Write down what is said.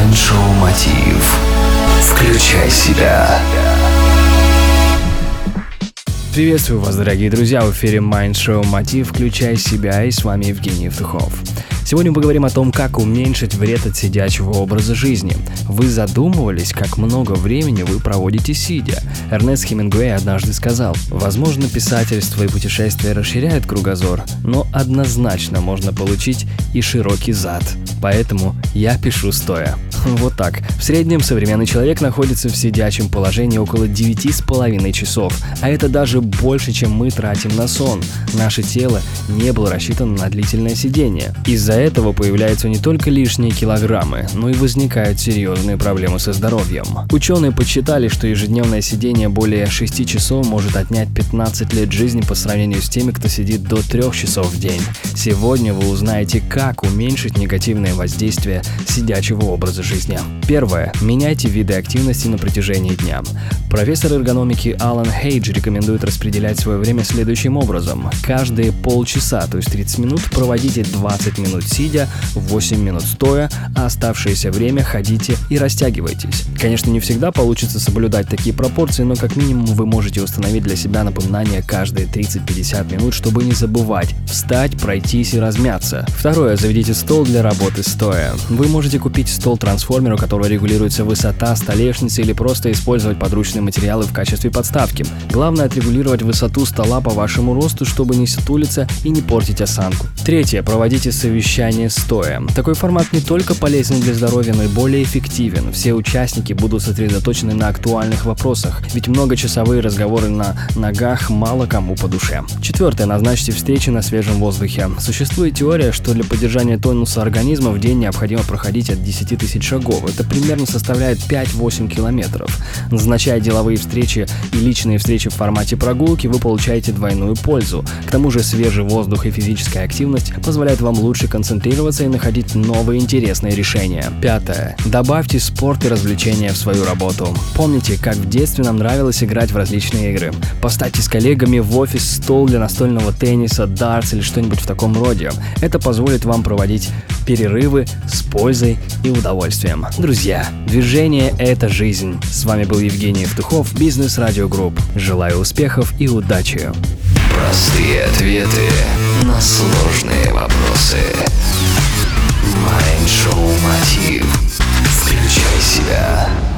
Майндшоу Мотив. Включай себя. Приветствую вас, дорогие друзья, в эфире Майндшоу Мотив. Включай себя, и с вами Евгений Фтухов. Сегодня мы поговорим о том, как уменьшить вред от сидячего образа жизни. Вы задумывались, как много времени вы проводите сидя? Эрнест Хемингуэй однажды сказал: «Возможно, писательство и путешествия расширяют кругозор, но однозначно можно получить и широкий зад. Поэтому я пишу стоя». Вот так. В среднем современный человек находится в сидячем положении около 9,5 часов, а это даже больше, чем мы тратим на сон. Наше тело не было рассчитано на длительное сидение. Из-за этого появляются не только лишние килограммы, но и возникают серьезные проблемы со здоровьем. Ученые подсчитали, что ежедневное сидение более 6 часов может отнять 15 лет жизни по сравнению с теми, кто сидит до 3 часов в день. Сегодня вы узнаете, как уменьшить негативное воздействие сидячего образа жизни. Первое. Меняйте виды активности на протяжении дня. Профессор эргономики Алан Хейдж рекомендует распределять свое время следующим образом. Каждые полчаса, то есть 30 минут, проводите 20 минут сидя, 8 минут стоя, а оставшееся время ходите и растягивайтесь. Конечно, не всегда получится соблюдать такие пропорции, но как минимум вы можете установить для себя напоминание каждые 30-50 минут, чтобы не забывать встать, пройтись и размяться. Второе. Заведите стол для работы стоя. Вы можете купить стол-трансформер, у которого регулируется высота столешницы, или просто использовать подручные материалы в качестве подставки. Главное — отрегулировать высоту стола по вашему росту, чтобы не сутулиться и не портить осанку. Третье. Проводите совещание стоя. Такой формат не только полезен для здоровья, но и более эффективен. Все участники будут сосредоточены на актуальных вопросах, ведь многочасовые разговоры на ногах мало кому по душе. Четвертое. Назначьте встречи на свежем воздухе. Существует теория, что для поддержания тонуса организма в день необходимо проходить от 10 тысяч шагов. Это примерно составляет 5-8 километров. Назначая деловые встречи и личные встречи в формате прогулки, вы получаете двойную пользу. К тому же свежий воздух и физическая активность позволяют вам лучше концентрироваться и находить новые интересные решения. Пятое. Добавьте спорт и развлечения в свою работу. Помните, как в детстве нам нравилось играть в различные игры? Поставьте с коллегами в офис стол для настольного тенниса, дартс или что-нибудь в таком роде. Это позволит вам проводить перерывы с пользой и удовольствием. Друзья, движение – это жизнь. С вами был Евгений Фтухов, Бизнес Радио Групп. Желаю успехов и удачи! Простые ответы на сложные вопросы. Майндшоу Мотив. Включай себя.